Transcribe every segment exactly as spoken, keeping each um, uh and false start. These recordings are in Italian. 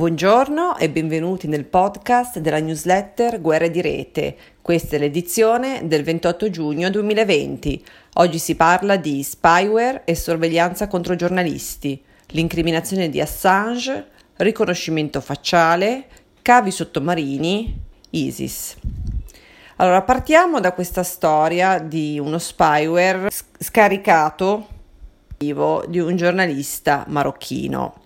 Buongiorno e benvenuti nel podcast della newsletter Guerre di Rete. Questa è l'edizione del ventotto giugno duemilaventi. Oggi si parla di spyware e sorveglianza contro giornalisti, l'incriminazione di Assange, riconoscimento facciale, cavi sottomarini, ISIS. Allora, partiamo da questa storia di uno spyware scaricato di un giornalista marocchino.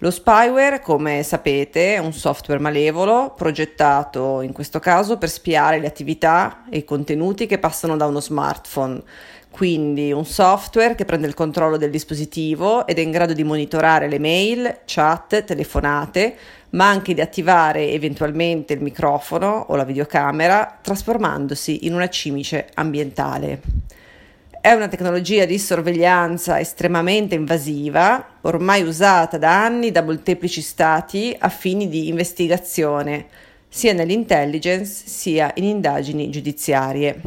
Lo spyware, come sapete, è un software malevolo progettato in questo caso per spiare le attività e i contenuti che passano da uno smartphone, quindi un software che prende il controllo del dispositivo ed è in grado di monitorare le mail, chat, telefonate, ma anche di attivare eventualmente il microfono o la videocamera, trasformandosi in una cimice ambientale. È una tecnologia di sorveglianza estremamente invasiva, ormai usata da anni da molteplici stati a fini di investigazione, sia nell'intelligence sia in indagini giudiziarie.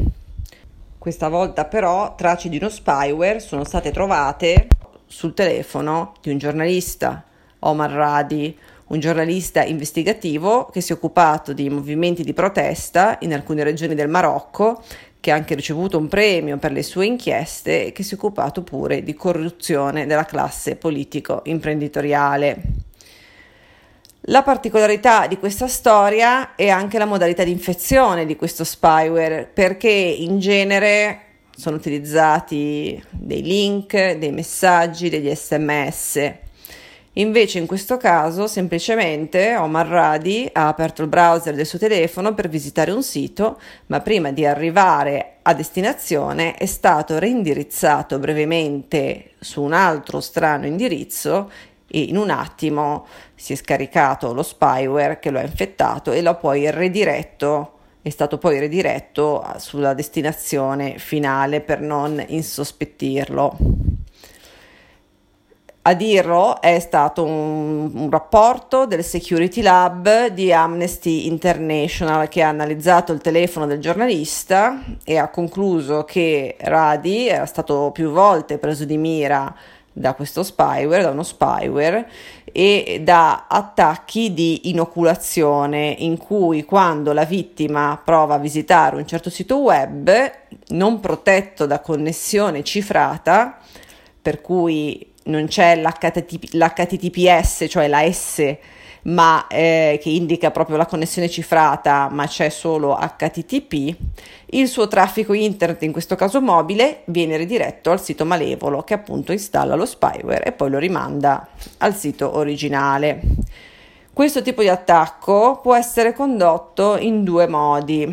Questa volta però tracce di uno spyware sono state trovate sul telefono di un giornalista, Omar Radi, un giornalista investigativo che si è occupato di movimenti di protesta in alcune regioni del Marocco, che ha anche ricevuto un premio per le sue inchieste e che si è occupato pure di corruzione della classe politico-imprenditoriale. La particolarità di questa storia è anche la modalità di infezione di questo spyware, perché in genere sono utilizzati dei link, dei messaggi, degli sms. Invece in questo caso semplicemente Omar Radi ha aperto il browser del suo telefono per visitare un sito, ma prima di arrivare a destinazione è stato reindirizzato brevemente su un altro strano indirizzo e in un attimo si è scaricato lo spyware che lo ha infettato e lo ha poi rediretto, è stato poi rediretto sulla destinazione finale per non insospettirlo. A dirlo è stato un, un rapporto del Security Lab di Amnesty International che ha analizzato il telefono del giornalista e ha concluso che Radi era stato più volte preso di mira da questo spyware, da uno spyware e da attacchi di inoculazione in cui quando la vittima prova a visitare un certo sito web non protetto da connessione cifrata, per cui non c'è l'H T T P S, cioè la S, ma eh, che indica proprio la connessione cifrata, ma c'è solo H T T P, il suo traffico internet, in questo caso mobile, viene rediretto al sito malevolo che appunto installa lo spyware e poi lo rimanda al sito originale. Questo tipo di attacco può essere condotto in due modi: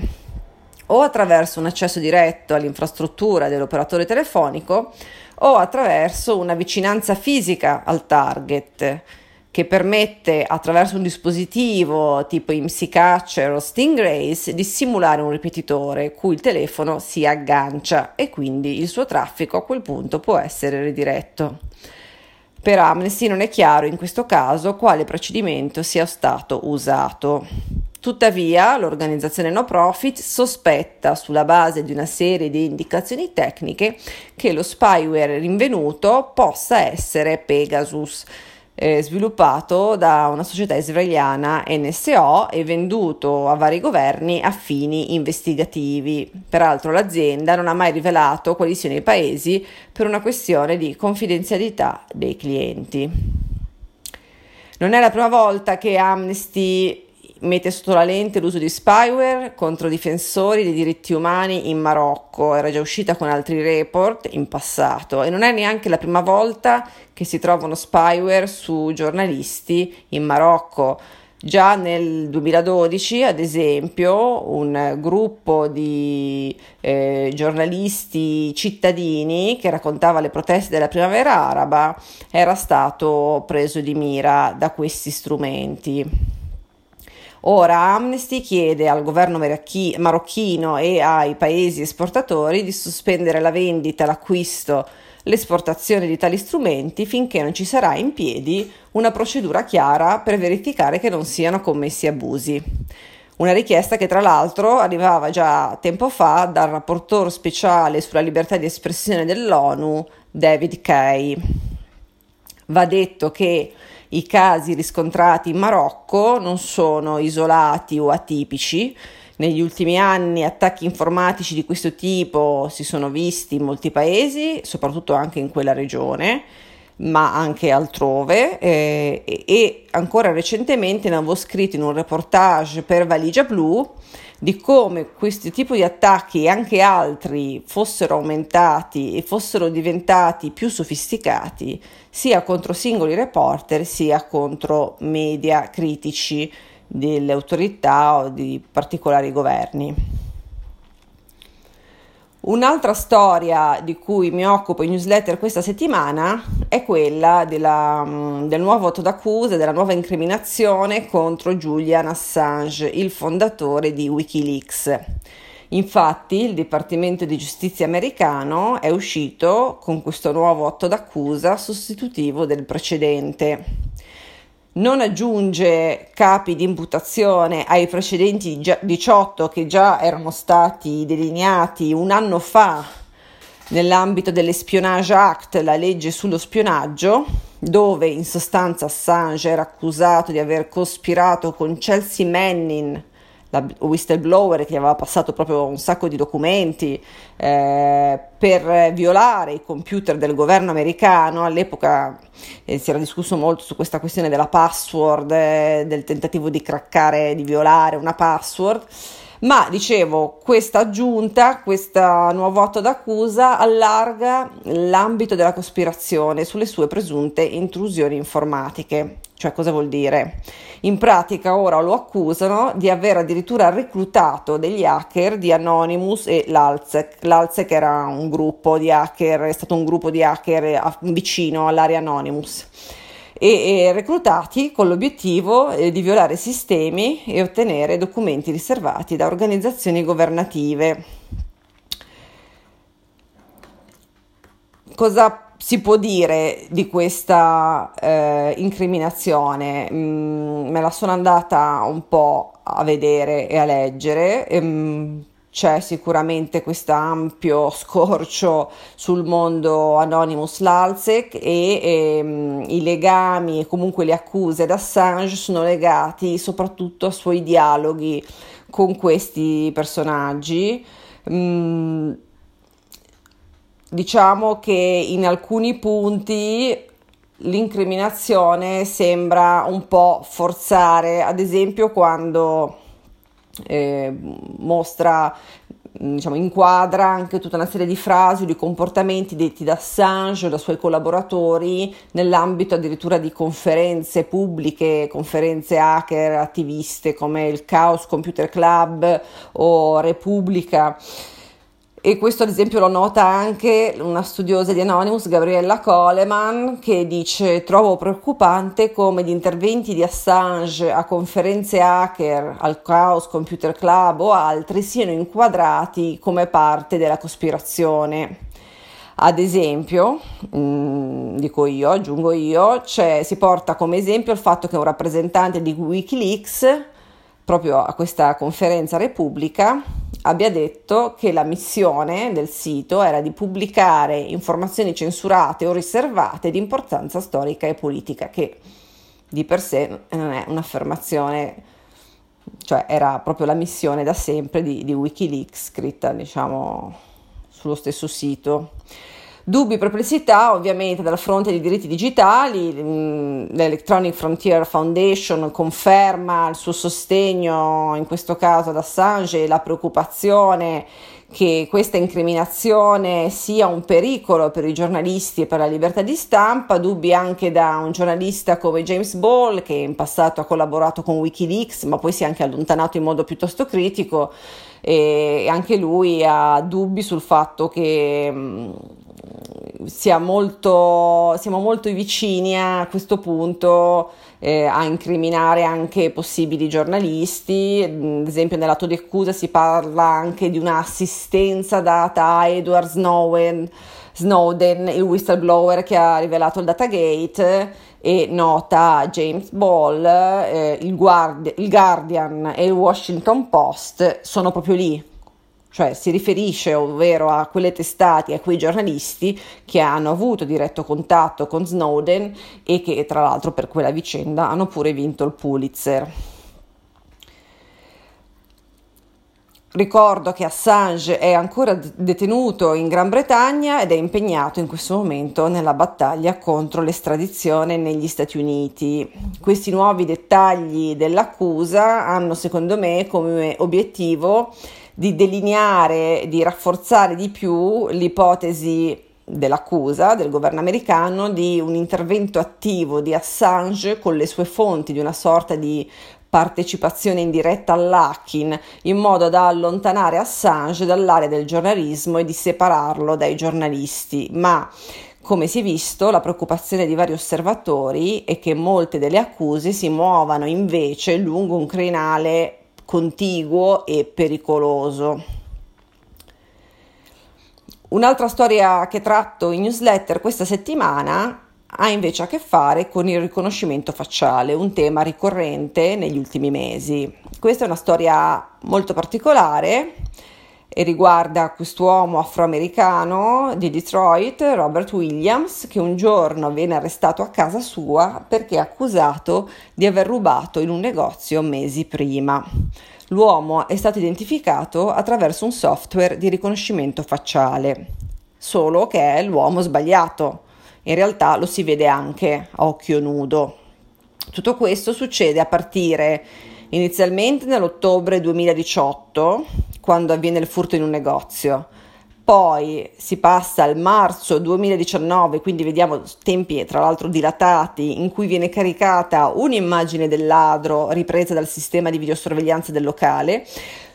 o attraverso un accesso diretto all'infrastruttura dell'operatore telefonico o attraverso una vicinanza fisica al target che permette attraverso un dispositivo tipo I M S I Catcher o Stingrays di simulare un ripetitore cui il telefono si aggancia e quindi il suo traffico a quel punto può essere rediretto. Per Amnesty non è chiaro in questo caso quale procedimento sia stato usato. Tuttavia, l'organizzazione no profit sospetta, sulla base di una serie di indicazioni tecniche, che lo spyware rinvenuto possa essere Pegasus, eh, sviluppato da una società israeliana N S O e venduto a vari governi a fini investigativi. Peraltro l'azienda non ha mai rivelato quali siano i paesi per una questione di confidenzialità dei clienti. Non è la prima volta che Amnesty mette sotto la lente l'uso di spyware contro difensori dei diritti umani in Marocco, era già uscita con altri report in passato e non è neanche la prima volta che si trovano spyware su giornalisti in Marocco. Già nel duemiladodici, ad esempio, un gruppo di eh, giornalisti cittadini che raccontava le proteste della primavera araba era stato preso di mira da questi strumenti. Ora Amnesty chiede al governo marocchi- marocchino e ai paesi esportatori di sospendere la vendita, l'acquisto, l'esportazione di tali strumenti finché non ci sarà in piedi una procedura chiara per verificare che non siano commessi abusi. Una richiesta che tra l'altro arrivava già tempo fa dal rapporteur speciale sulla libertà di espressione dell'ONU, David Kaye. Va detto che I casi riscontrati in Marocco non sono isolati o atipici. Negli ultimi anni attacchi informatici di questo tipo si sono visti in molti paesi, soprattutto anche in quella regione, ma anche altrove, eh, e, e ancora recentemente ne avevo scritto in un reportage per Valigia Blu di come questi tipi di attacchi e anche altri fossero aumentati e fossero diventati più sofisticati sia contro singoli reporter sia contro media critici delle autorità o di particolari governi. Un'altra storia di cui mi occupo in newsletter questa settimana è quella della, del nuovo atto d'accusa, della nuova incriminazione contro Julian Assange, il fondatore di Wikileaks. Infatti il Dipartimento di Giustizia americano è uscito con questo nuovo atto d'accusa sostitutivo del precedente. Non aggiunge capi di imputazione ai precedenti diciotto che già erano stati delineati un anno fa nell'ambito dell'Espionage Act, la legge sullo spionaggio, dove in sostanza Assange era accusato di aver cospirato con Chelsea Manning, la whistleblower che gli aveva passato proprio un sacco di documenti eh, per violare i computer del governo americano. All'epoca eh, si era discusso molto su questa questione della password, eh, del tentativo di craccare, di violare una password, ma dicevo questa aggiunta, questo nuovo atto d'accusa allarga l'ambito della cospirazione sulle sue presunte intrusioni informatiche. Cioè, cosa vuol dire? In pratica ora lo accusano di aver addirittura reclutato degli hacker di Anonymous e LulzSec. LulzSec era un gruppo di hacker, è stato un gruppo di hacker vicino all'area Anonymous e, e reclutati con l'obiettivo eh, di violare sistemi e ottenere documenti riservati da organizzazioni governative. Cosa si può dire di questa eh, incriminazione? Mm, me la sono andata un po' a vedere e a leggere. Mm, c'è sicuramente questo ampio scorcio sul mondo Anonymous LulzSec e, e mm, i legami e comunque le accuse ad Assange sono legati soprattutto ai suoi dialoghi con questi personaggi. Mm, Diciamo che in alcuni punti l'incriminazione sembra un po' forzare, ad esempio quando eh, mostra, diciamo, inquadra anche tutta una serie di frasi o di comportamenti detti da Assange o da suoi collaboratori nell'ambito addirittura di conferenze pubbliche, conferenze hacker attiviste come il Chaos Computer Club o Repubblica. E questo ad esempio lo nota anche una studiosa di Anonymous, Gabriella Coleman, che dice: trovo preoccupante come gli interventi di Assange a conferenze hacker, al Chaos Computer Club o altri siano inquadrati come parte della cospirazione. Ad esempio, mh, dico io, aggiungo io, cioè, si porta come esempio il fatto che un rappresentante di Wikileaks, proprio a questa conferenza Repubblica, abbia detto che la missione del sito era di pubblicare informazioni censurate o riservate di importanza storica e politica, che di per sé non è un'affermazione, cioè era proprio la missione da sempre di, di Wikileaks, scritta, diciamo, sullo stesso sito. Dubbi e perplessità ovviamente dal fronte dei diritti digitali. L'Electronic Frontier Foundation conferma il suo sostegno in questo caso ad Assange e la preoccupazione che questa incriminazione sia un pericolo per i giornalisti e per la libertà di stampa. Dubbi anche da un giornalista come James Ball, che in passato ha collaborato con Wikileaks ma poi si è anche allontanato in modo piuttosto critico, e anche lui ha dubbi sul fatto che sia molto, siamo molto vicini a questo punto eh, a incriminare anche possibili giornalisti. Ad esempio nell'atto di accusa si parla anche di un'assistenza data a Edward Snowden, Snowden, il whistleblower che ha rivelato il Datagate, e nota James Ball, eh, il, Guard- il Guardian e il Washington Post sono proprio lì cioè si riferisce ovvero a quelle testate, a quei giornalisti che hanno avuto diretto contatto con Snowden e che tra l'altro per quella vicenda hanno pure vinto il Pulitzer. Ricordo che Assange è ancora detenuto in Gran Bretagna ed è impegnato in questo momento nella battaglia contro l'estradizione negli Stati Uniti. Questi nuovi dettagli dell'accusa hanno, secondo me, come obiettivo di delineare, di rafforzare di più l'ipotesi dell'accusa del governo americano di un intervento attivo di Assange con le sue fonti, di una sorta di partecipazione indiretta all'hacking, in modo da allontanare Assange dall'area del giornalismo e di separarlo dai giornalisti. Ma come si è visto, la preoccupazione di vari osservatori è che molte delle accuse si muovano invece lungo un crinale contiguo e pericoloso. Un'altra storia che tratto in newsletter questa settimana ha invece a che fare con il riconoscimento facciale, un tema ricorrente negli ultimi mesi. Questa è una storia molto particolare e riguarda quest'uomo afroamericano di Detroit, Robert Williams, che un giorno viene arrestato a casa sua perché è accusato di aver rubato in un negozio mesi prima. L'uomo è stato identificato attraverso un software di riconoscimento facciale, solo che è l'uomo sbagliato. In realtà lo si vede anche a occhio nudo. Tutto questo succede a partire inizialmente nell'ottobre duemiladiciotto, quando avviene il furto in un negozio. Poi si passa al marzo duemiladiciannove, quindi vediamo tempi tra l'altro dilatati, in cui viene caricata un'immagine del ladro ripresa dal sistema di videosorveglianza del locale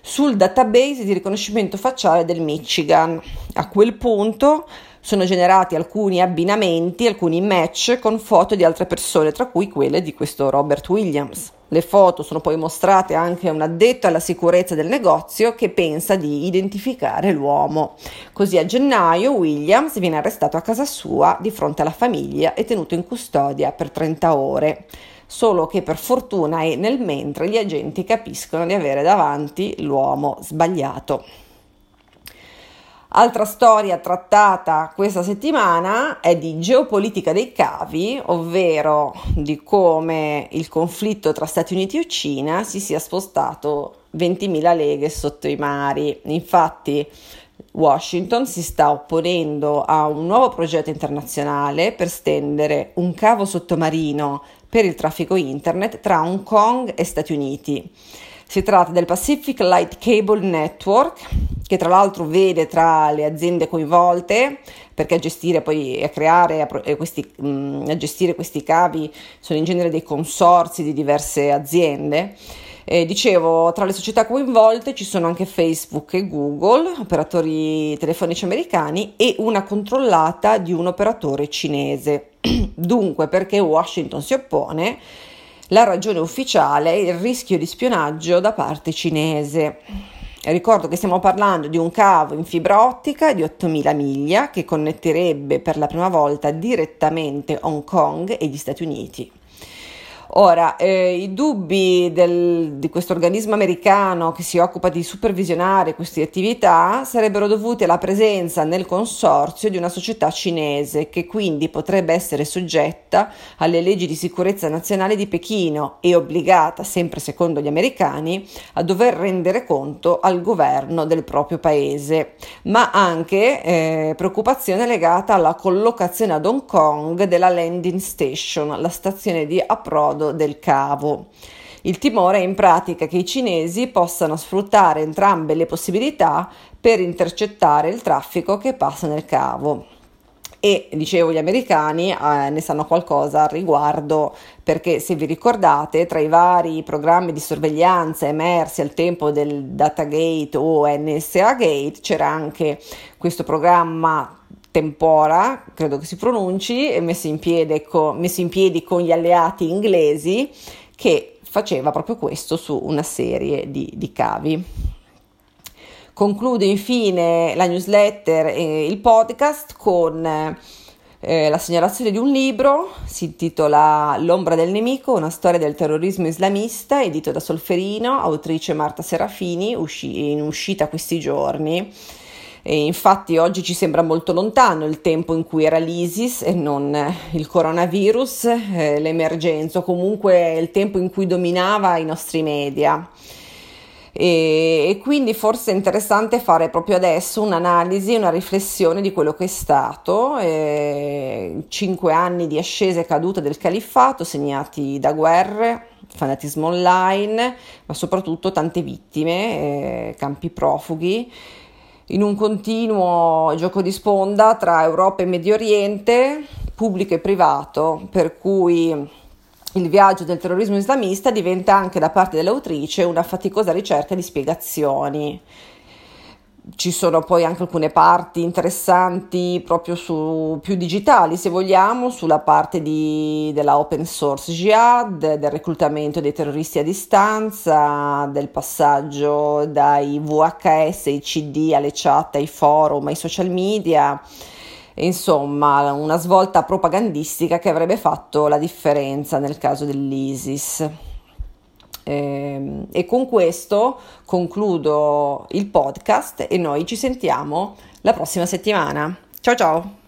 sul database di riconoscimento facciale del Michigan. A quel punto sono generati alcuni abbinamenti, alcuni match con foto di altre persone, tra cui quelle di questo Robert Williams. Le foto sono poi mostrate anche a un addetto alla sicurezza del negozio che pensa di identificare l'uomo. Così a gennaio Williams viene arrestato a casa sua di fronte alla famiglia e tenuto in custodia per trenta ore. Solo che per fortuna e nel mentre gli agenti capiscono di avere davanti l'uomo sbagliato. Altra storia trattata questa settimana è di geopolitica dei cavi, ovvero di come il conflitto tra Stati Uniti e Cina si sia spostato ventimila leghe sotto i mari. Infatti Washington si sta opponendo a un nuovo progetto internazionale per stendere un cavo sottomarino per il traffico internet tra Hong Kong e Stati Uniti. Si tratta del Pacific Light Cable Network, che tra l'altro vede tra le aziende coinvolte, perché a gestire poi a creare a questi, a gestire questi cavi sono in genere dei consorzi di diverse aziende. Eh, dicevo, tra le società coinvolte ci sono anche Facebook e Google, operatori telefonici americani, e una controllata di un operatore cinese. Dunque, perché Washington si oppone? La ragione ufficiale è il rischio di spionaggio da parte cinese. Ricordo che stiamo parlando di un cavo in fibra ottica di ottomila miglia che connetterebbe per la prima volta direttamente Hong Kong e gli Stati Uniti. Ora, eh, i dubbi del, di questo organismo americano che si occupa di supervisionare queste attività sarebbero dovuti alla presenza nel consorzio di una società cinese che quindi potrebbe essere soggetta alle leggi di sicurezza nazionale di Pechino e obbligata, sempre secondo gli americani, a dover rendere conto al governo del proprio paese, ma anche eh, preoccupazione legata alla collocazione ad Hong Kong della landing station, la stazione di approdo del cavo. Il timore è in pratica che i cinesi possano sfruttare entrambe le possibilità per intercettare il traffico che passa nel cavo. E dicevo, gli americani eh, ne sanno qualcosa al riguardo, perché se vi ricordate, tra i vari programmi di sorveglianza emersi al tempo del Datagate o N S A Gate c'era anche questo programma Tempora, credo che si pronunci, messo in piedi con, messo in piedi con gli alleati inglesi, che faceva proprio questo su una serie di, di cavi. Concludo infine la newsletter e il podcast con eh, la segnalazione di un libro, si intitola L'ombra del nemico, una storia del terrorismo islamista, edito da Solferino, autrice Marta Serafini, usci- in uscita questi giorni. E infatti oggi ci sembra molto lontano il tempo in cui era l'ISIS e non il coronavirus, eh, l'emergenza, o comunque il tempo in cui dominava i nostri media. E, e quindi forse è interessante fare proprio adesso un'analisi, una riflessione di quello che è stato eh, cinque anni di ascesa e caduta del califfato, segnati da guerre, fanatismo online, ma soprattutto tante vittime, eh, campi profughi, in un continuo gioco di sponda tra Europa e Medio Oriente, pubblico e privato, per cui il viaggio del terrorismo islamista diventa anche da parte dell'autrice una faticosa ricerca di spiegazioni. Ci sono poi anche alcune parti interessanti proprio su più digitali, se vogliamo, sulla parte di, della open source jihad, del reclutamento dei terroristi a distanza, del passaggio dai V H S, ai C D, alle chat, ai forum, ai social media. Insomma, una svolta propagandistica che avrebbe fatto la differenza nel caso dell'ISIS. E, e con questo concludo il podcast e noi ci sentiamo la prossima settimana. Ciao ciao!